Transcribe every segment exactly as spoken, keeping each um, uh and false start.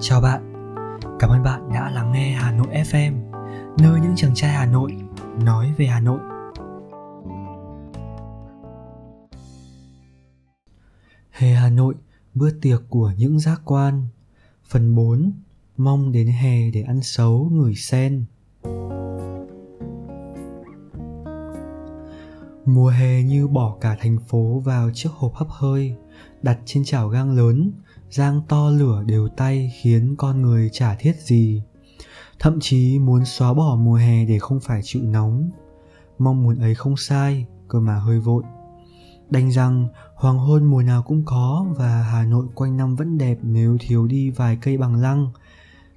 Chào bạn, cảm ơn bạn đã lắng nghe Hà Nội ép em, nơi những chàng trai Hà Nội nói về Hà Nội. Hè Hà Nội, bữa tiệc của những giác quan. Phần bốn, mong đến hè để ăn sấu người sen. Mùa hè như bỏ cả thành phố vào chiếc hộp hấp hơi, đặt trên chảo gang lớn, rang to lửa đều tay khiến con người chả thiết gì. Thậm chí muốn xóa bỏ mùa hè để không phải chịu nóng. Mong muốn ấy không sai, cơ mà hơi vội. Đành rằng hoàng hôn mùa nào cũng có và Hà Nội quanh năm vẫn đẹp nếu thiếu đi vài cây bằng lăng.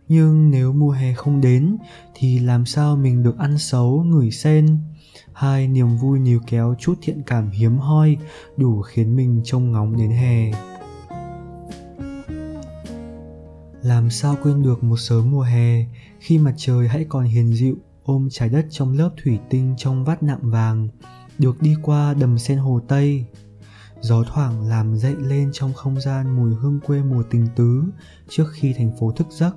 Nhưng nếu mùa hè không đến thì làm sao mình được ăn sấu ngửi sen? Hai niềm vui níu kéo chút thiện cảm hiếm hoi đủ khiến mình trông ngóng đến hè. Làm sao quên được một sớm mùa hè khi mặt trời hãy còn hiền dịu ôm trái đất trong lớp thủy tinh trong vắt nạm vàng, được đi qua đầm sen Hồ Tây. Gió thoảng làm dậy lên trong không gian mùi hương quê mùa tình tứ trước khi thành phố thức giấc.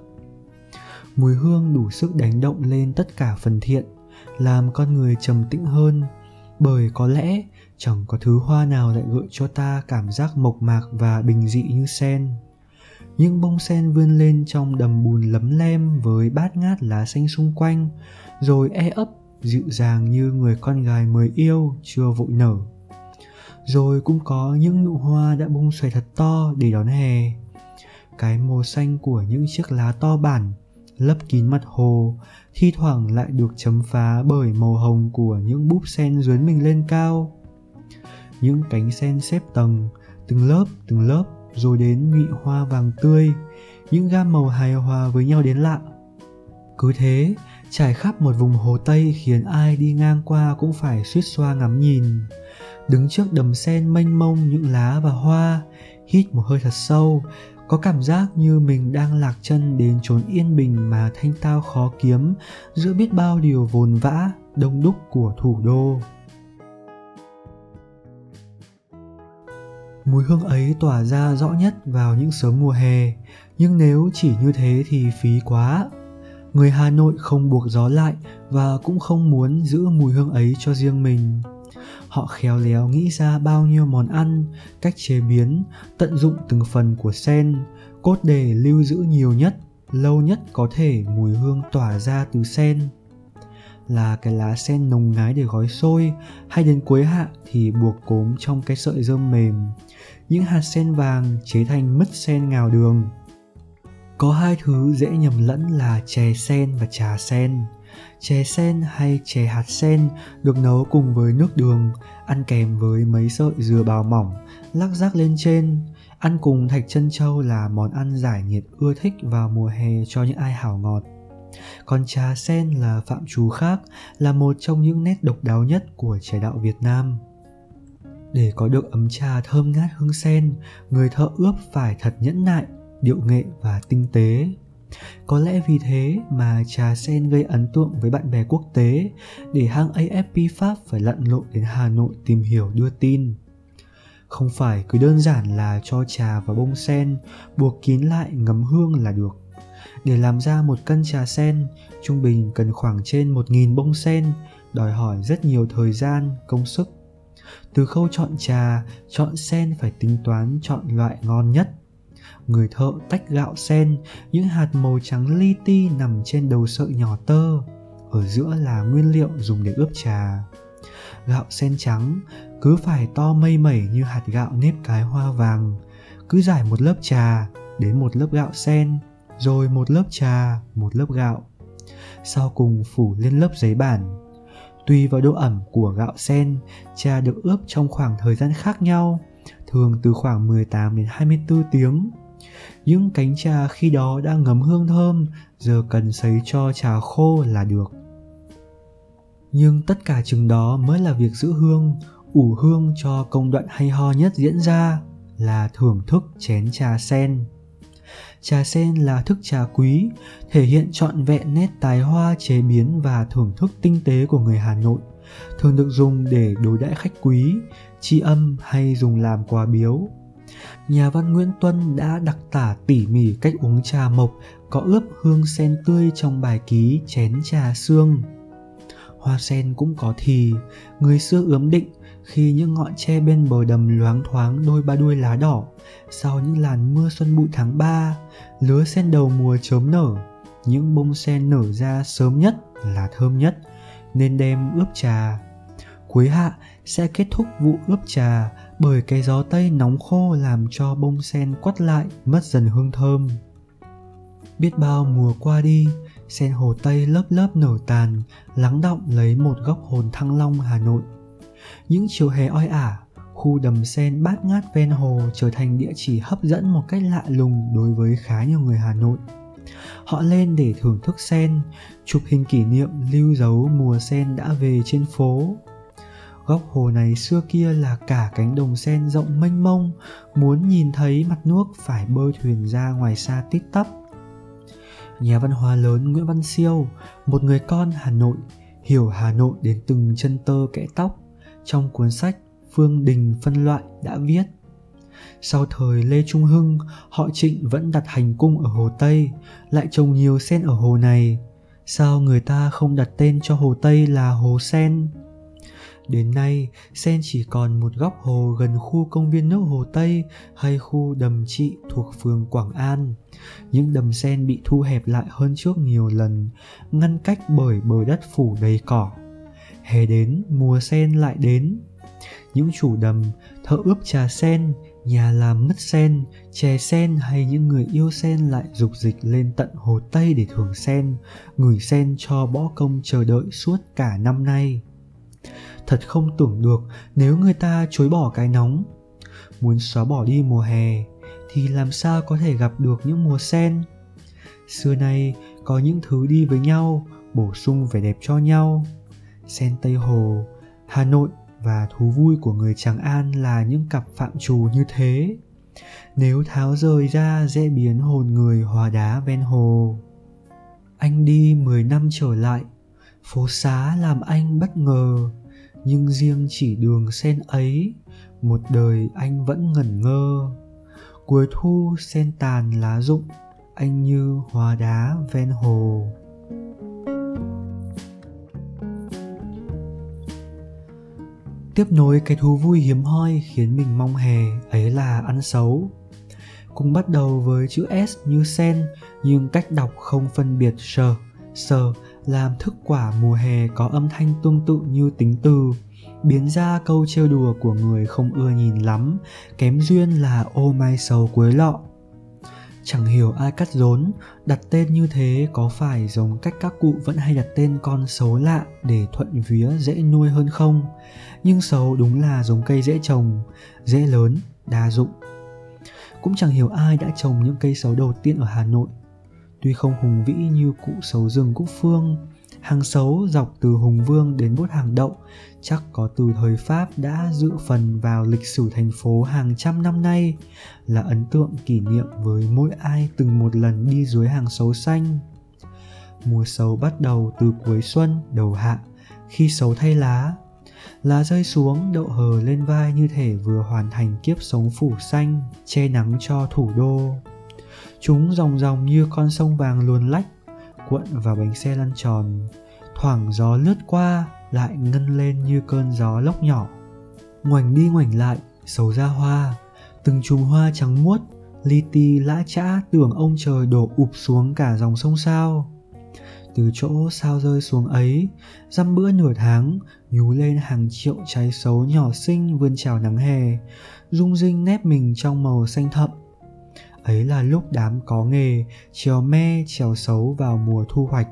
Mùi hương đủ sức đánh động lên tất cả phần thiện, làm con người trầm tĩnh hơn, bởi có lẽ chẳng có thứ hoa nào lại gợi cho ta cảm giác mộc mạc và bình dị như sen. Những bông sen vươn lên trong đầm bùn lấm lem với bát ngát lá xanh xung quanh, rồi e ấp dịu dàng như người con gái mới yêu chưa vội nở. Rồi cũng có những nụ hoa đã bung xòe thật to để đón hè. Cái màu xanh của những chiếc lá to bản lấp kín mặt hồ thi thoảng lại được chấm phá bởi màu hồng của những búp sen dướn mình lên cao. Những cánh sen xếp tầng, từng lớp từng lớp, rồi đến nhụy hoa vàng tươi, những gam màu hài hòa với nhau đến lạ. Cứ thế, trải khắp một vùng Hồ Tây khiến ai đi ngang qua cũng phải suýt xoa ngắm nhìn. Đứng trước đầm sen mênh mông những lá và hoa, hít một hơi thật sâu, có cảm giác như mình đang lạc chân đến chốn yên bình mà thanh tao khó kiếm giữa biết bao điều vồn vã, đông đúc của thủ đô. Mùi hương ấy tỏa ra rõ nhất vào những sớm mùa hè, nhưng nếu chỉ như thế thì phí quá. Người Hà Nội không buộc gió lại và cũng không muốn giữ mùi hương ấy cho riêng mình. Họ khéo léo nghĩ ra bao nhiêu món ăn, cách chế biến, tận dụng từng phần của sen, cốt để lưu giữ nhiều nhất, lâu nhất có thể mùi hương tỏa ra từ sen. Là cái lá sen nồng ngái để gói xôi, hay đến cuối hạ thì buộc cốm trong cái sợi rơm mềm, những hạt sen vàng chế thành mứt sen ngào đường. Có hai thứ dễ nhầm lẫn là chè sen và trà sen. Chè sen hay chè hạt sen được nấu cùng với nước đường, ăn kèm với mấy sợi dừa bào mỏng, lắc rác lên trên. Ăn cùng thạch trân châu là món ăn giải nhiệt ưa thích vào mùa hè cho những ai hảo ngọt. Còn trà sen là phạm trù khác, là một trong những nét độc đáo nhất của trà đạo Việt Nam. Để có được ấm trà thơm ngát hương sen, người thợ ướp phải thật nhẫn nại, điệu nghệ và tinh tế. Có lẽ vì thế mà trà sen gây ấn tượng với bạn bè quốc tế, để hãng a ép pê Pháp phải lặn lội đến Hà Nội tìm hiểu đưa tin. Không phải cứ đơn giản là cho trà và bông sen, buộc kín lại ngấm hương là được. Để làm ra một cân trà sen, trung bình cần khoảng trên một nghìn bông sen, đòi hỏi rất nhiều thời gian, công sức. Từ khâu chọn trà, chọn sen phải tính toán chọn loại ngon nhất. Người thợ tách gạo sen, những hạt màu trắng li ti nằm trên đầu sợi nhỏ tơ, ở giữa là nguyên liệu dùng để ướp trà. Gạo sen trắng cứ phải to mây mẩy như hạt gạo nếp cái hoa vàng, cứ rải một lớp trà, đến một lớp gạo sen, rồi một lớp trà, một lớp gạo. Sau cùng phủ lên lớp giấy bản. Tùy vào độ ẩm của gạo sen, trà được ướp trong khoảng thời gian khác nhau, thường từ khoảng mười tám đến hai mươi tư tiếng. Những cánh trà khi đó đã ngấm hương thơm, giờ cần sấy cho trà khô là được. Nhưng tất cả chừng đó mới là việc giữ hương, ủ hương cho công đoạn hay ho nhất diễn ra, là thưởng thức chén trà sen. Trà sen là thức trà quý, thể hiện trọn vẹn nét tài hoa chế biến và thưởng thức tinh tế của người Hà Nội, thường được dùng để đối đãi khách quý, tri âm hay dùng làm quà biếu. Nhà văn Nguyễn Tuân đã đặc tả tỉ mỉ cách uống trà mộc có ướp hương sen tươi trong bài ký Chén trà sương. Hoa sen cũng có thì, người xưa ướm định khi những ngọn tre bên bờ đầm loáng thoáng đôi ba đuôi lá đỏ, sau những làn mưa xuân bụi tháng ba, lứa sen đầu mùa chớm nở, những bông sen nở ra sớm nhất là thơm nhất, nên đem ướp trà. Cuối hạ sẽ kết thúc vụ ướp trà bởi cái gió Tây nóng khô làm cho bông sen quắt lại, mất dần hương thơm. Biết bao mùa qua đi, sen Hồ Tây lớp lớp nở tàn, lắng đọng lấy một góc hồn Thăng Long Hà Nội. Những chiều hè oi ả, khu đầm sen bát ngát ven hồ trở thành địa chỉ hấp dẫn một cách lạ lùng đối với khá nhiều người Hà Nội. Họ lên để thưởng thức sen, chụp hình kỷ niệm lưu dấu mùa sen đã về trên phố. Góc hồ này xưa kia là cả cánh đồng sen rộng mênh mông, muốn nhìn thấy mặt nước phải bơi thuyền ra ngoài xa tít tắp. Nhà văn hóa lớn Nguyễn Văn Siêu, một người con Hà Nội, hiểu Hà Nội đến từng chân tơ kẽ tóc, trong cuốn sách Phương Đình Phân Loại đã viết. Sau thời Lê Trung Hưng, họ Trịnh vẫn đặt hành cung ở Hồ Tây, lại trồng nhiều sen ở hồ này. Sao người ta không đặt tên cho Hồ Tây là Hồ Sen? Đến nay, sen chỉ còn một góc hồ gần khu công viên nước Hồ Tây hay khu đầm Trị thuộc phường Quảng An. Những đầm sen bị thu hẹp lại hơn trước nhiều lần, ngăn cách bởi bờ đất phủ đầy cỏ. Hè đến, mùa sen lại đến. Những chủ đầm, thợ ướp trà sen, nhà làm mứt sen, chè sen hay những người yêu sen lại dục dịch lên tận Hồ Tây để thưởng sen, ngửi sen cho bõ công chờ đợi suốt cả năm nay. Thật không tưởng được nếu người ta chối bỏ cái nóng. Muốn xóa bỏ đi mùa hè thì làm sao có thể gặp được những mùa sen? Xưa nay có những thứ đi với nhau, bổ sung vẻ đẹp cho nhau. Sen Tây Hồ, Hà Nội và thú vui của người Tràng An là những cặp phạm trù như thế. Nếu tháo rời ra dễ biến hồn người hòa đá ven hồ. Anh đi mười năm trở lại, phố xá làm anh bất ngờ, nhưng riêng chỉ đường sen ấy, một đời anh vẫn ngẩn ngơ. Cuối thu sen tàn lá rụng, anh như hóa đá ven hồ. Tiếp nối cái thú vui hiếm hoi khiến mình mong hè ấy là ăn xấu. Cùng bắt đầu với chữ S như sen, nhưng cách đọc không phân biệt sờ, sờ làm thức quả mùa hè có âm thanh tương tự như tính từ, biến ra câu trêu đùa của người không ưa nhìn lắm, kém duyên là ô mai sầu quế lọ. Chẳng hiểu ai cắt rốn, đặt tên như thế có phải giống cách các cụ vẫn hay đặt tên con sấu lạ để thuận vía dễ nuôi hơn không? Nhưng sấu đúng là giống cây dễ trồng, dễ lớn, đa dụng. Cũng chẳng hiểu ai đã trồng những cây sấu đầu tiên ở Hà Nội. Tuy không hùng vĩ như cụ sấu rừng Cúc Phương, hàng sấu dọc từ Hùng Vương đến Bốt Hàng Đậu chắc có từ thời Pháp đã dự phần vào lịch sử thành phố hàng trăm năm nay, là ấn tượng kỷ niệm với mỗi ai từng một lần đi dưới hàng sấu xanh. Mùa sấu bắt đầu từ cuối xuân, đầu hạ, khi sấu thay lá. Lá rơi xuống, đậu hờ lên vai như thể vừa hoàn thành kiếp sống phủ xanh, che nắng cho thủ đô. Chúng dòng dòng như con sông vàng luồn lách, cuộn vào bánh xe lăn tròn. Thoảng gió lướt qua, lại ngân lên như cơn gió lốc nhỏ. Ngoảnh đi ngoảnh lại, sấu ra hoa. Từng chùm hoa trắng muốt, li ti lã chã tưởng ông trời đổ ụp xuống cả dòng sông sao. Từ chỗ sao rơi xuống ấy, dăm bữa nửa tháng, nhú lên hàng triệu trái sấu nhỏ xinh vươn trào nắng hè, rung rinh nép mình trong màu xanh thẫm. Ấy là lúc đám có nghề trèo me trèo sấu vào mùa thu hoạch.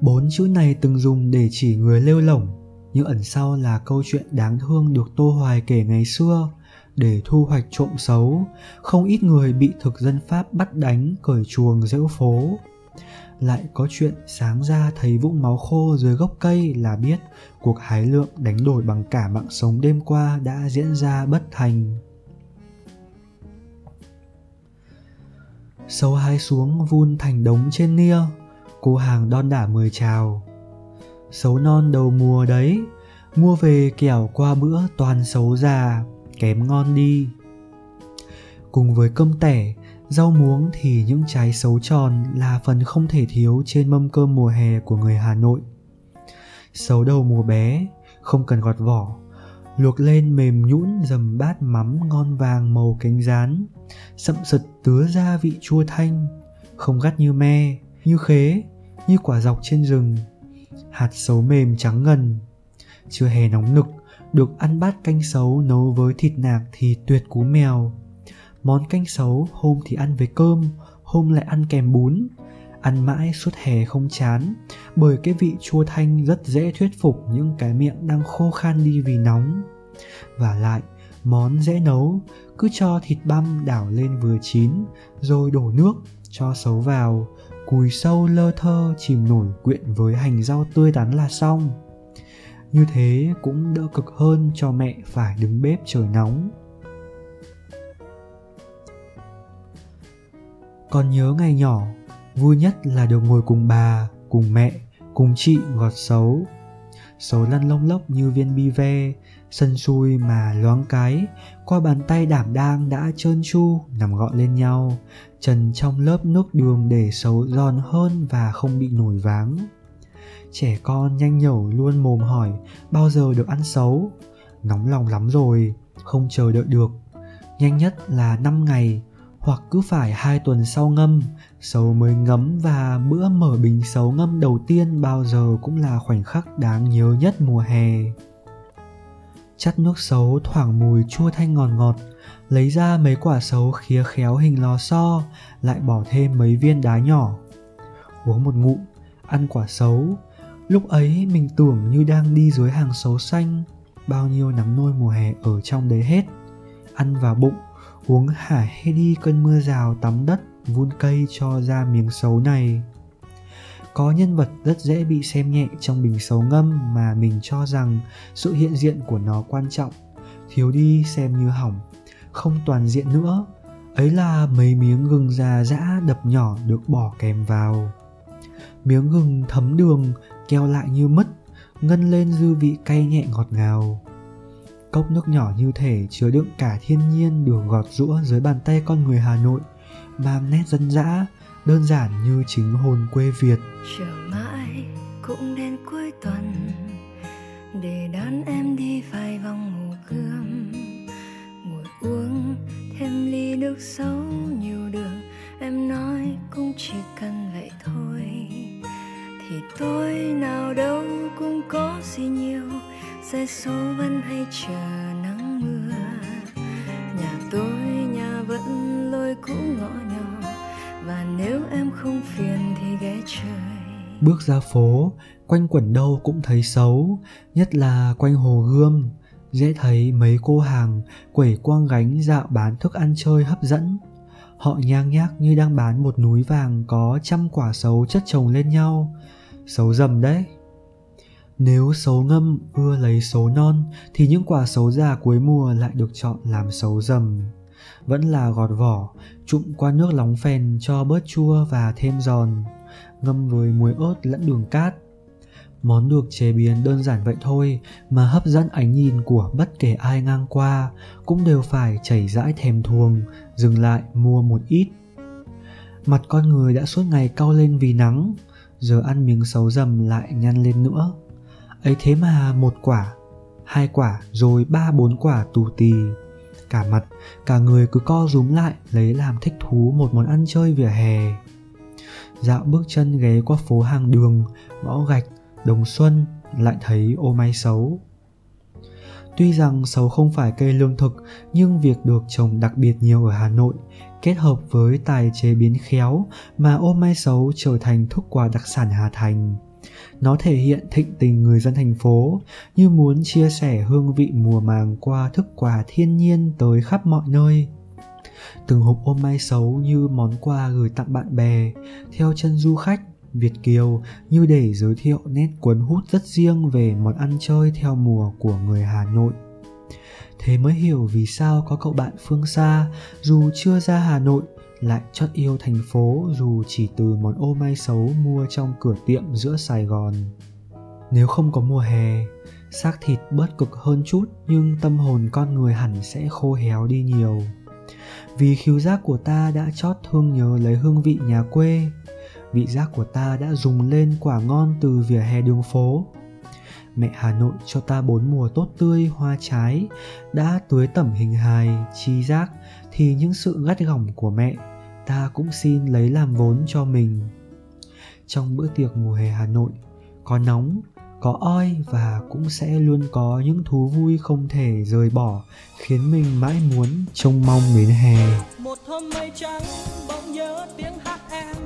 Bốn chữ này từng dùng để chỉ người lêu lỏng, nhưng ẩn sau là câu chuyện đáng thương được Tô Hoài kể ngày xưa. Để thu hoạch trộm sấu, không ít người bị thực dân Pháp bắt đánh, cởi chuồng dễu phố. Lại có chuyện sáng ra thấy vũng máu khô dưới gốc cây là biết cuộc hái lượm đánh đổi bằng cả mạng sống đêm qua đã diễn ra bất thành. Sấu hái xuống vun thành đống trên nia, cô hàng đon đả mười chào. Sấu non đầu mùa đấy, mua về kẻo qua bữa toàn sấu già, kém ngon đi. Cùng với cơm tẻ, rau muống thì những trái sấu tròn là phần không thể thiếu trên mâm cơm mùa hè của người Hà Nội. Sấu đầu mùa bé, không cần gọt vỏ, luộc lên mềm nhũn dầm bát mắm ngon vàng màu cánh gián, sậm sật tứa ra vị chua thanh, không gắt như me, như khế, như quả dọc trên rừng. Hạt sấu mềm trắng ngần. Trưa hè nóng nực, được ăn bát canh sấu nấu với thịt nạc thì tuyệt cú mèo. Món canh sấu hôm thì ăn với cơm, hôm lại ăn kèm bún. Ăn mãi suốt hè không chán, bởi cái vị chua thanh rất dễ thuyết phục những cái miệng đang khô khan đi vì nóng. Và lại, món dễ nấu, cứ cho thịt băm đảo lên vừa chín, rồi đổ nước, cho sấu vào, cùi sâu lơ thơ chìm nổi quyện với hành rau tươi tắn là xong. Như thế cũng đỡ cực hơn cho mẹ phải đứng bếp trời nóng. Còn nhớ ngày nhỏ, vui nhất là được ngồi cùng bà, cùng mẹ, cùng chị gọt sấu. Sấu lăn lông lốc như viên bi ve, sần sùi mà loáng cái, qua bàn tay đảm đang đã trơn tru, nằm gọn lên nhau, trần trong lớp nước đường để sấu giòn hơn và không bị nổi váng. Trẻ con nhanh nhẩu luôn mồm hỏi bao giờ được ăn sấu. Nóng lòng lắm rồi, không chờ đợi được. Nhanh nhất là năm ngày, hoặc cứ phải hai tuần sau ngâm, sấu mới ngấm, và bữa mở bình sấu ngâm đầu tiên bao giờ cũng là khoảnh khắc đáng nhớ nhất mùa hè. Chắt nước sấu thoảng mùi chua thanh ngọt ngọt, lấy ra mấy quả sấu khía khéo hình lò xo, lại bỏ thêm mấy viên đá nhỏ. Uống một ngụm, ăn quả sấu. Lúc ấy mình tưởng như đang đi dưới hàng sấu xanh, bao nhiêu nắng nôi mùa hè ở trong đấy hết. Ăn vào bụng, uống hả hê đi cơn mưa rào tắm đất, vun cây cho ra miếng sấu này. Có nhân vật rất dễ bị xem nhẹ trong bình sấu ngâm mà mình cho rằng sự hiện diện của nó quan trọng, thiếu đi xem như hỏng, không toàn diện nữa. Ấy là mấy miếng gừng già giã đập nhỏ được bỏ kèm vào. Miếng gừng thấm đường, keo lại như mứt, ngân lên dư vị cay nhẹ ngọt ngào. Cốc nước nhỏ như thể chứa đựng cả thiên nhiên được gọt giũa dưới bàn tay con người Hà Nội, mang nét dân dã, đơn giản như chính hồn quê Việt. Chờ mãi cũng đến cuối tuần, để đón em đi vài vòng Hồ Gươm, ngồi uống thêm ly nước sấu nhiều đường. Em nói cũng chỉ cần vậy thôi, thì tôi nào đâu cũng có gì nhiều. Xe số vẫn hay chờ nắng mưa, nhà tôi nhà vẫn lôi cũ ngõ nhỏ, và nếu em không phiền thì ghé trời. Bước ra phố, quanh quẩn đâu cũng thấy sấu, nhất là quanh Hồ Gươm, dễ thấy mấy cô hàng quẩy quang gánh dạo bán thức ăn chơi hấp dẫn. Họ nhang nhác như đang bán một núi vàng có trăm quả sấu chất chồng lên nhau. Sấu dầm đấy. Nếu sấu ngâm ưa lấy sấu non thì những quả sấu già cuối mùa lại được chọn làm sấu dầm. Vẫn là gọt vỏ, trụng qua nước lóng phèn cho bớt chua và thêm giòn, ngâm với muối ớt lẫn đường cát. Món được chế biến đơn giản vậy thôi mà hấp dẫn ánh nhìn của bất kể ai ngang qua, cũng đều phải chảy dãi thèm thuồng, dừng lại mua một ít. Mặt con người đã suốt ngày cau lên vì nắng, giờ ăn miếng sấu dầm lại nhăn lên nữa. Ấy thế mà một quả, hai quả rồi ba bốn quả tù tì. Cả mặt, cả người cứ co rúm lại lấy làm thích thú một món ăn chơi vỉa hè. Dạo bước chân ghé qua phố hàng đường, ngõ gạch, đồng xuân lại thấy ô mai sấu. Tuy rằng sấu không phải cây lương thực, nhưng việc được trồng đặc biệt nhiều ở Hà Nội, kết hợp với tài chế biến khéo mà ô mai sấu trở thành thức quà đặc sản Hà Thành. Nó thể hiện thịnh tình người dân thành phố, như muốn chia sẻ hương vị mùa màng qua thức quà thiên nhiên tới khắp mọi nơi. Từng hộp ô mai sấu như món quà gửi tặng bạn bè, theo chân du khách Việt kiều như để giới thiệu nét cuốn hút rất riêng về món ăn chơi theo mùa của người Hà Nội. Thế mới hiểu vì sao có cậu bạn phương xa, dù chưa ra Hà Nội, lại chót yêu thành phố dù chỉ từ món ô mai sấu mua trong cửa tiệm giữa Sài Gòn. Nếu không có mùa hè, xác thịt bớt cực hơn chút nhưng tâm hồn con người hẳn sẽ khô héo đi nhiều. Vì khứu giác của ta đã chót thương nhớ lấy hương vị nhà quê, vị giác của ta đã dùng lên quả ngon từ vỉa hè đường phố. Mẹ Hà Nội cho ta bốn mùa tốt tươi hoa trái, đã tưới tẩm hình hài, chi giác, thì những sự gắt gỏng của mẹ, ta cũng xin lấy làm vốn cho mình. Trong bữa tiệc mùa hè Hà Nội, có nóng, có oi và cũng sẽ luôn có những thú vui không thể rời bỏ, khiến mình mãi muốn trông mong đến hè. Một hôm mây trắng bỗng nhớ tiếng hát em,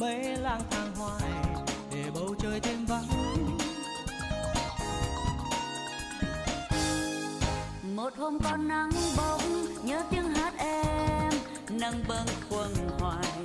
mây lang thang hoài để bầu trời thêm vắng. Một hôm có nắng bỗng nhớ tiếng hát em, nắng bâng khuâng hoài.